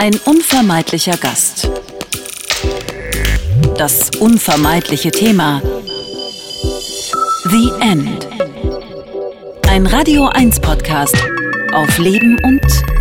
Ein unvermeidlicher Gast. Das unvermeidliche Thema. The End. Ein Radio 1 Podcast auf Leben und